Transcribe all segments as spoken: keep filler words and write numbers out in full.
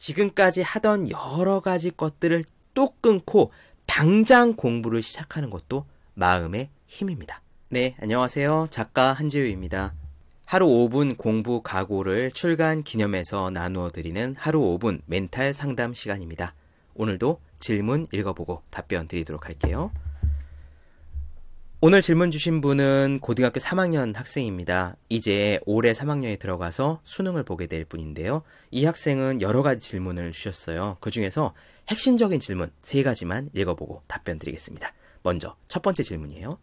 지금까지 하던 여러 가지 것들을 뚝 끊고 당장 공부를 시작하는 것도 마음의 힘입니다. 네, 안녕하세요. 작가 한지우입니다. 하루 오 분 공부 각오를 출간 기념해서 나누어 드리는 하루 오 분 멘탈 상담 시간입니다. 오늘도 질문 읽어보고 답변 드리도록 할게요. 오늘 질문 주신 분은 고등학교 삼 학년 학생입니다. 이제 올해 삼 학년에 들어가서 수능을 보게 될 분인데요. 이 학생은 여러 가지 질문을 주셨어요. 그 중에서 핵심적인 질문 세 가지만 읽어보고 답변 드리겠습니다. 먼저 첫 번째 질문이에요.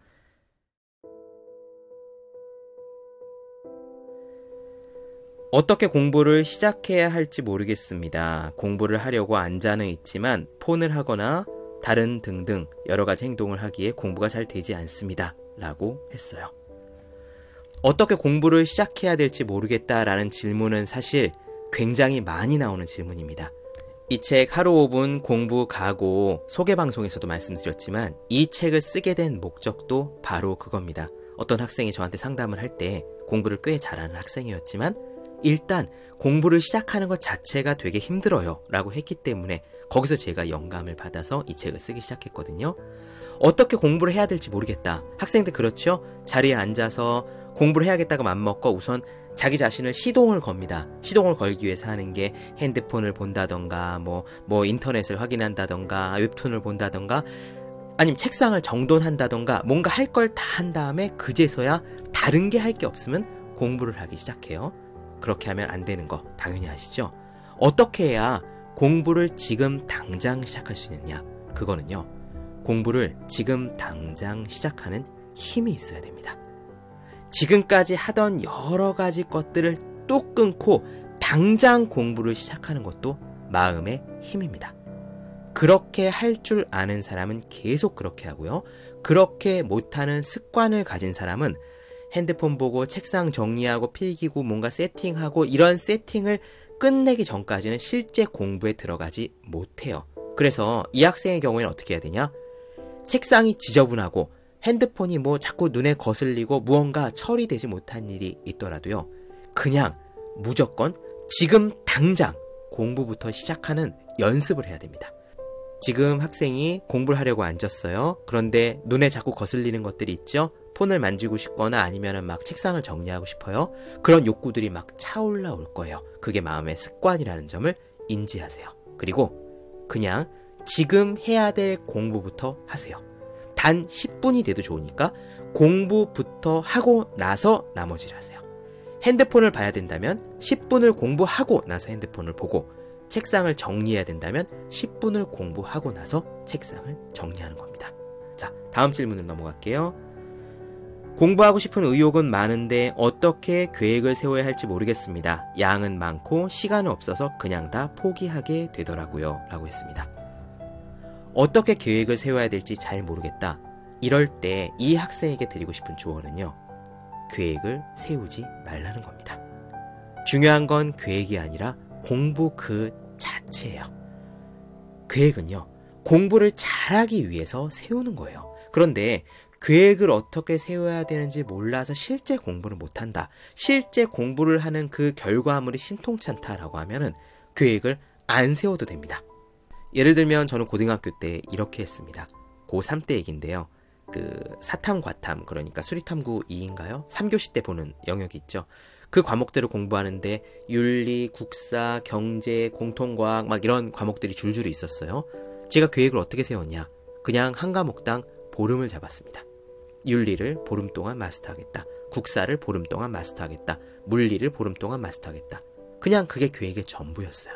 어떻게 공부를 시작해야 할지 모르겠습니다. 공부를 하려고 앉아는 있지만 폰을 하거나 다른 등등 여러 가지 행동을 하기에 공부가 잘 되지 않습니다. 라고 했어요. 어떻게 공부를 시작해야 될지 모르겠다라는 질문은 사실 굉장히 많이 나오는 질문입니다. 이 책 하루 오 분 공부 각오 소개 방송에서도 말씀드렸지만 이 책을 쓰게 된 목적도 바로 그겁니다. 어떤 학생이 저한테 상담을 할 때 공부를 꽤 잘하는 학생이었지만 일단 공부를 시작하는 것 자체가 되게 힘들어요 라고 했기 때문에 거기서 제가 영감을 받아서 이 책을 쓰기 시작했거든요. 어떻게 공부를 해야 될지 모르겠다. 학생들 그렇죠? 자리에 앉아서 공부를 해야겠다고 맘먹고 우선 자기 자신을 시동을 겁니다. 시동을 걸기 위해서 하는 게 핸드폰을 본다던가 뭐, 뭐 인터넷을 확인한다던가 웹툰을 본다던가 아니면 책상을 정돈한다던가 뭔가 할 걸 다 한 다음에 그제서야 다른 게 할 게 없으면 공부를 하기 시작해요. 그렇게 하면 안 되는 거 당연히 아시죠? 어떻게 해야 공부를 지금 당장 시작할 수 있느냐? 그거는요, 공부를 지금 당장 시작하는 힘이 있어야 됩니다. 지금까지 하던 여러 가지 것들을 뚝 끊고 당장 공부를 시작하는 것도 마음의 힘입니다. 그렇게 할 줄 아는 사람은 계속 그렇게 하고요. 그렇게 못하는 습관을 가진 사람은 핸드폰 보고 책상 정리하고 필기구 뭔가 세팅하고 이런 세팅을 끝내기 전까지는 실제 공부에 들어가지 못해요. 그래서 이 학생의 경우에는 어떻게 해야 되냐? 책상이 지저분하고 핸드폰이 뭐 자꾸 눈에 거슬리고 무언가 처리되지 못한 일이 있더라도요. 그냥 무조건 지금 당장 공부부터 시작하는 연습을 해야 됩니다. 지금 학생이 공부를 하려고 앉았어요. 그런데 눈에 자꾸 거슬리는 것들이 있죠? 폰을 만지고 싶거나 아니면은 막 책상을 정리하고 싶어요. 그런 욕구들이 막 차올라 올 거예요. 그게 마음의 습관이라는 점을 인지하세요. 그리고 그냥 지금 해야 될 공부부터 하세요. 단 십 분이 돼도 좋으니까 공부부터 하고 나서 나머지를 하세요. 핸드폰을 봐야 된다면 십 분을 공부하고 나서 핸드폰을 보고 책상을 정리해야 된다면 십 분을 공부하고 나서 책상을 정리하는 겁니다. 자, 다음 질문으로 넘어갈게요. 공부하고 싶은 의욕은 많은데 어떻게 계획을 세워야 할지 모르겠습니다. 양은 많고 시간은 없어서 그냥 다 포기하게 되더라고요. 라고 했습니다. 어떻게 계획을 세워야 될지 잘 모르겠다. 이럴 때 이 학생에게 드리고 싶은 조언은요. 계획을 세우지 말라는 겁니다. 중요한 건 계획이 아니라 공부 그 자체예요. 계획은요. 공부를 잘하기 위해서 세우는 거예요. 그런데 계획을 어떻게 세워야 되는지 몰라서 실제 공부를 못한다. 실제 공부를 하는 그 결과물이 신통치 않다라고 하면은 계획을 안 세워도 됩니다. 예를 들면 저는 고등학교 때 이렇게 했습니다. 고삼 때 얘기인데요. 그 사탐, 과탐, 그러니까 수리탐구 이인가요? 삼 교시 때 보는 영역이 있죠. 그 과목들을 공부하는데 윤리, 국사, 경제, 공통과학 막 이런 과목들이 줄줄이 있었어요. 제가 계획을 어떻게 세웠냐? 그냥 한 과목당 보름을 잡았습니다. 윤리를 보름 동안 마스터하겠다. 국사를 보름 동안 마스터하겠다. 물리를 보름 동안 마스터하겠다. 그냥 그게 계획의 전부였어요.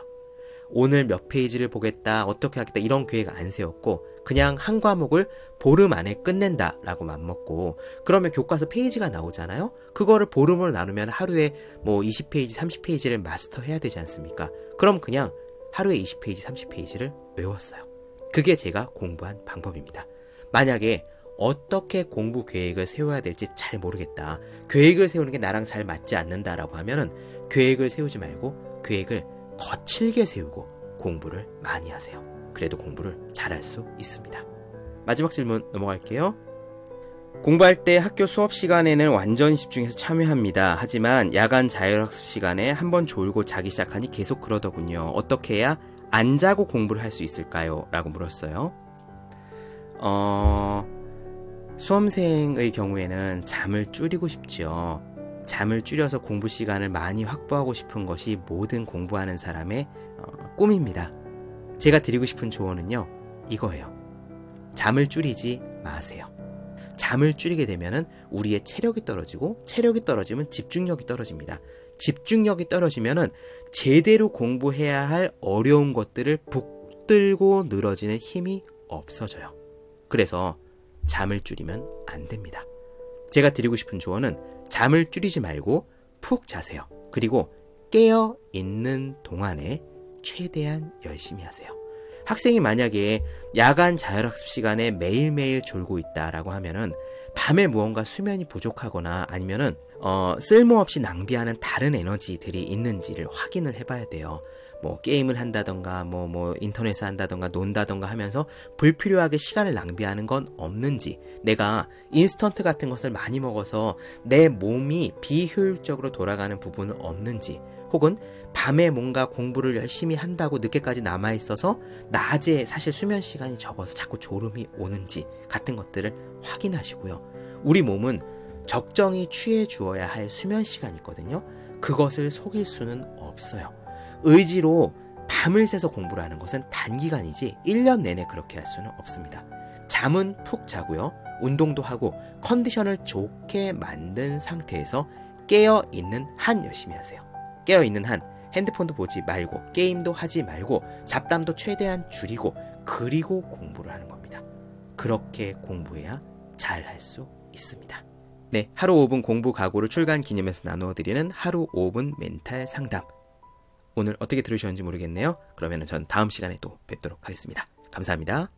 오늘 몇 페이지를 보겠다, 어떻게 하겠다 이런 계획 안 세웠고 그냥 한 과목을 보름 안에 끝낸다라고 맘먹고 그러면 교과서 페이지가 나오잖아요. 그거를 보름으로 나누면 하루에 뭐 이십 페이지, 삼십 페이지를 마스터해야 되지 않습니까? 그럼 그냥 하루에 이십 페이지, 삼십 페이지를 외웠어요. 그게 제가 공부한 방법입니다. 만약에 어떻게 공부 계획을 세워야 될지 잘 모르겠다. 계획을 세우는 게 나랑 잘 맞지 않는다라고 하면은 계획을 세우지 말고 계획을 거칠게 세우고 공부를 많이 하세요. 그래도 공부를 잘할 수 있습니다. 마지막 질문 넘어갈게요. 공부할 때 학교 수업 시간에는 완전히 집중해서 참여합니다. 하지만 야간 자율학습 시간에 한번 졸고 자기 시작하니 계속 그러더군요. 어떻게 해야 안 자고 공부를 할 수 있을까요? 라고 물었어요. 어... 수험생의 경우에는 잠을 줄이고 싶지요. 잠을 줄여서 공부 시간을 많이 확보하고 싶은 것이 모든 공부하는 사람의 어, 꿈입니다. 제가 드리고 싶은 조언은요, 이거예요. 잠을 줄이지 마세요. 잠을 줄이게 되면은 우리의 체력이 떨어지고, 체력이 떨어지면 집중력이 떨어집니다. 집중력이 떨어지면은 제대로 공부해야 할 어려운 것들을 붙들고 늘어지는 힘이 없어져요. 그래서 잠을 줄이면 안 됩니다. 제가 드리고 싶은 조언은 잠을 줄이지 말고 푹 자세요. 그리고 깨어 있는 동안에 최대한 열심히 하세요. 학생이 만약에 야간 자율학습 시간에 매일매일 졸고 있다라고 하면은 밤에 무언가 수면이 부족하거나 아니면은 어, 쓸모없이 낭비하는 다른 에너지들이 있는지를 확인을 해봐야 돼요. 뭐 게임을 한다던가 뭐, 뭐 인터넷을 한다던가 논다던가 하면서 불필요하게 시간을 낭비하는 건 없는지, 내가 인스턴트 같은 것을 많이 먹어서 내 몸이 비효율적으로 돌아가는 부분은 없는지, 혹은 밤에 뭔가 공부를 열심히 한다고 늦게까지 남아있어서 낮에 사실 수면 시간이 적어서 자꾸 졸음이 오는지 같은 것들을 확인하시고요. 우리 몸은 적정히 취해 주어야 할 수면 시간이 있거든요. 그것을 속일 수는 없어요. 의지로 밤을 새서 공부를 하는 것은 단기간이지 일 년 내내 그렇게 할 수는 없습니다. 잠은 푹 자고요. 운동도 하고 컨디션을 좋게 만든 상태에서 깨어있는 한 열심히 하세요. 깨어있는 한 핸드폰도 보지 말고, 게임도 하지 말고, 잡담도 최대한 줄이고, 그리고 공부를 하는 겁니다. 그렇게 공부해야 잘 할 수 있습니다. 네, 하루 오 분 공부 각오를 출간 기념해서 나누어드리는 하루 오 분 멘탈 상담. 오늘 어떻게 들으셨는지 모르겠네요. 그러면 전 다음 시간에 또 뵙도록 하겠습니다. 감사합니다.